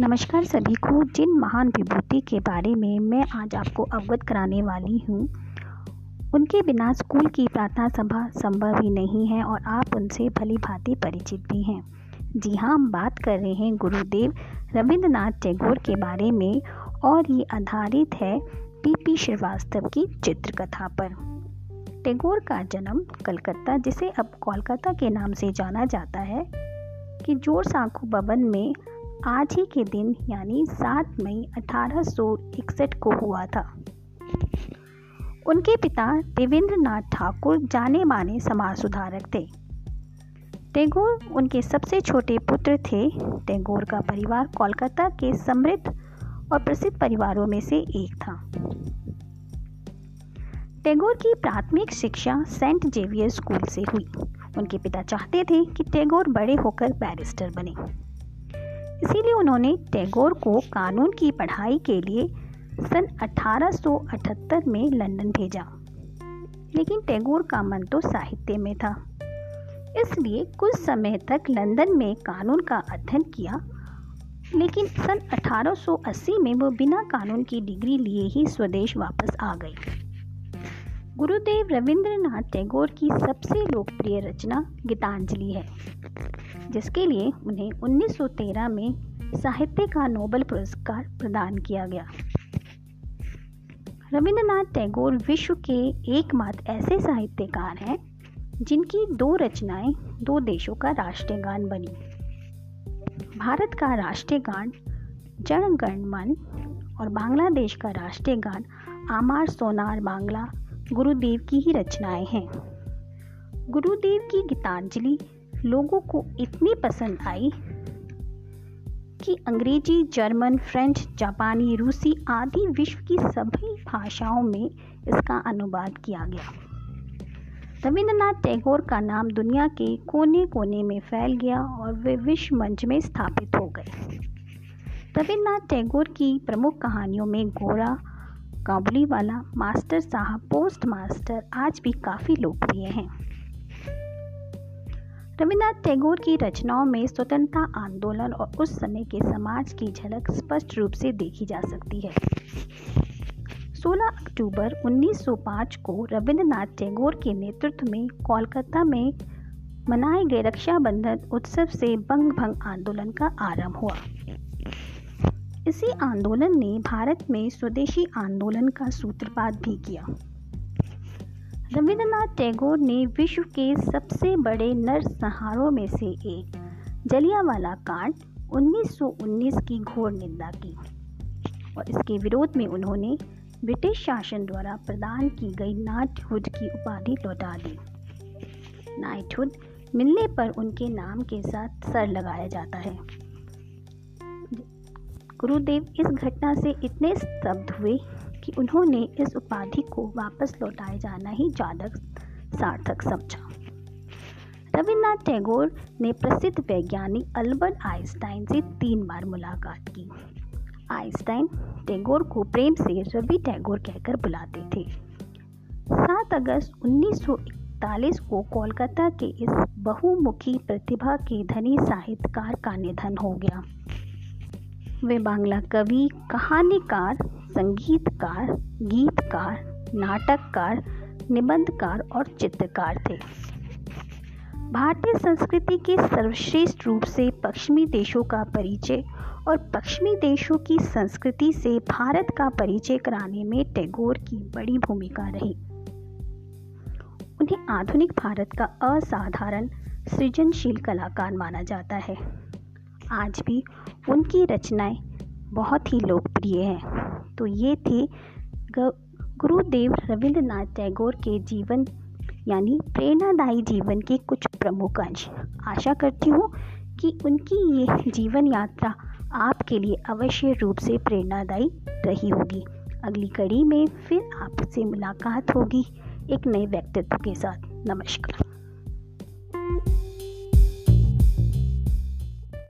नमस्कार सभी को। जिन महान विभूति के बारे में मैं आज आपको अवगत कराने वाली हूँ, उनके बिना स्कूल की प्रार्थना सभा संभव ही नहीं है और आप उनसे भली भांति परिचित भी हैं। जी हाँ, हम बात कर रहे हैं गुरुदेव रविंद्रनाथ टैगोर के बारे में और ये आधारित है पीपी श्रीवास्तव की चित्रकथा पर। टैगोर का जन्म कलकत्ता, जिसे अब कोलकाता के नाम से जाना जाता है, कि जोर साँखू भवन में आज ही के दिन यानी 7 मई 1861 को हुआ था। उनके पिता देवेंद्र नाथ ठाकुर जाने माने समाज सुधारक थे। टैगोर उनके सबसे छोटे पुत्र थे। टैगोर का परिवार कोलकाता के समृद्ध और प्रसिद्ध परिवारों में से एक था। टैगोर की प्राथमिक शिक्षा सेंट जेवियर स्कूल से हुई। उनके पिता चाहते थे कि टैगोर बड़े होकर बैरिस्टर बने, इसीलिए उन्होंने टैगोर को कानून की पढ़ाई के लिए सन 1878 में लंदन भेजा। लेकिन टैगोर का मन तो साहित्य में था, इसलिए कुछ समय तक लंदन में कानून का अध्ययन किया। लेकिन सन 1880 में वो बिना कानून की डिग्री लिए ही स्वदेश वापस आ गए। गुरुदेव रविंद्रनाथ टैगोर की सबसे लोकप्रिय रचना गीतांजलि है, जिसके लिए उन्हें 1913 में साहित्य का नोबेल पुरस्कार प्रदान किया गया। रविंद्रनाथ टैगोर विश्व के एकमात्र ऐसे साहित्यकार हैं जिनकी 2 रचनाएं 2 देशों का राष्ट्रीय गान बनी। भारत का राष्ट्रीय गान जन गणमन और बांग्लादेश का राष्ट्रीय गान आमार सोनार बांग्ला गुरुदेव की ही रचनाएं हैं। गुरुदेव की गीतांजलि लोगों को इतनी पसंद आई कि अंग्रेजी, जर्मन, फ्रेंच, जापानी, रूसी आदि विश्व की सभी भाषाओं में इसका अनुवाद किया गया। रविंद्रनाथ टैगोर का नाम दुनिया के कोने कोने में फैल गया और वे विश्व मंच में स्थापित हो गए। रविंद्रनाथ टैगोर की प्रमुख कहानियों में गोरा, काबुलीवाला, मास्टर साहब, पोस्ट मास्टर आज भी काफ़ी लोकप्रिय हैं। रविन्द्रनाथ टैगोर की रचनाओं में स्वतंत्रता आंदोलन और उस समय के समाज की झलक स्पष्ट रूप से देखी जा सकती है। 16 अक्टूबर 1905 को रविंद्रनाथ टैगोर के नेतृत्व में कोलकाता में मनाए गए रक्षाबंधन उत्सव से बंग भंग आंदोलन का आरंभ हुआ। इसी आंदोलन ने भारत में स्वदेशी आंदोलन का सूत्रपात भी किया। रविंद्रनाथ टैगोर ने विश्व के सबसे बड़े नरसंहारों में से एक जलियांवाला कांड 1919 की घोर निंदा की और इसके विरोध में उन्होंने ब्रिटिश शासन द्वारा प्रदान की गई नाइटहुड की उपाधि लौटा दी। नाइटहुड मिलने पर उनके नाम के साथ सर लगाया जाता है। गुरुदेव इस घटना से इतने स्तब्ध हुए कि उन्होंने इस उपाधि को वापस लौटाए जाना ही ज़्यादा सार्थक समझा। रविन्द्रनाथ टैगोर ने प्रसिद्ध वैज्ञानिक अल्बर्ट आइंस्टाइन से 3 बार मुलाकात की। आइंस्टाइन टैगोर को प्रेम से रवि टैगोर कहकर बुलाते थे। 7 अगस्त 1941 को कोलकाता के इस बहुमुखी प्रतिभा के धनी साहित्यकार का निधन हो गया। वे बांग्ला कवि, कहानीकार, संगीतकार, गीतकार, नाटककार, निबंधकार और चित्रकार थे। भारतीय संस्कृति के सर्वश्रेष्ठ रूप से पश्चिमी देशों का परिचय और पश्चिमी देशों की संस्कृति से भारत का परिचय कराने में टैगोर की बड़ी भूमिका रही। उन्हें आधुनिक भारत का असाधारण सृजनशील कलाकार माना जाता है। आज भी उनकी रचनाएं बहुत ही लोकप्रिय हैं। तो ये थे गुरुदेव रविंद्रनाथ टैगोर के जीवन यानी प्रेरणादायी जीवन के कुछ प्रमुख अंश। आशा करती हूँ कि उनकी ये जीवन यात्रा आपके लिए अवश्य रूप से प्रेरणादायी रही होगी। अगली कड़ी में फिर आपसे मुलाकात होगी एक नए व्यक्तित्व के साथ। नमस्कार।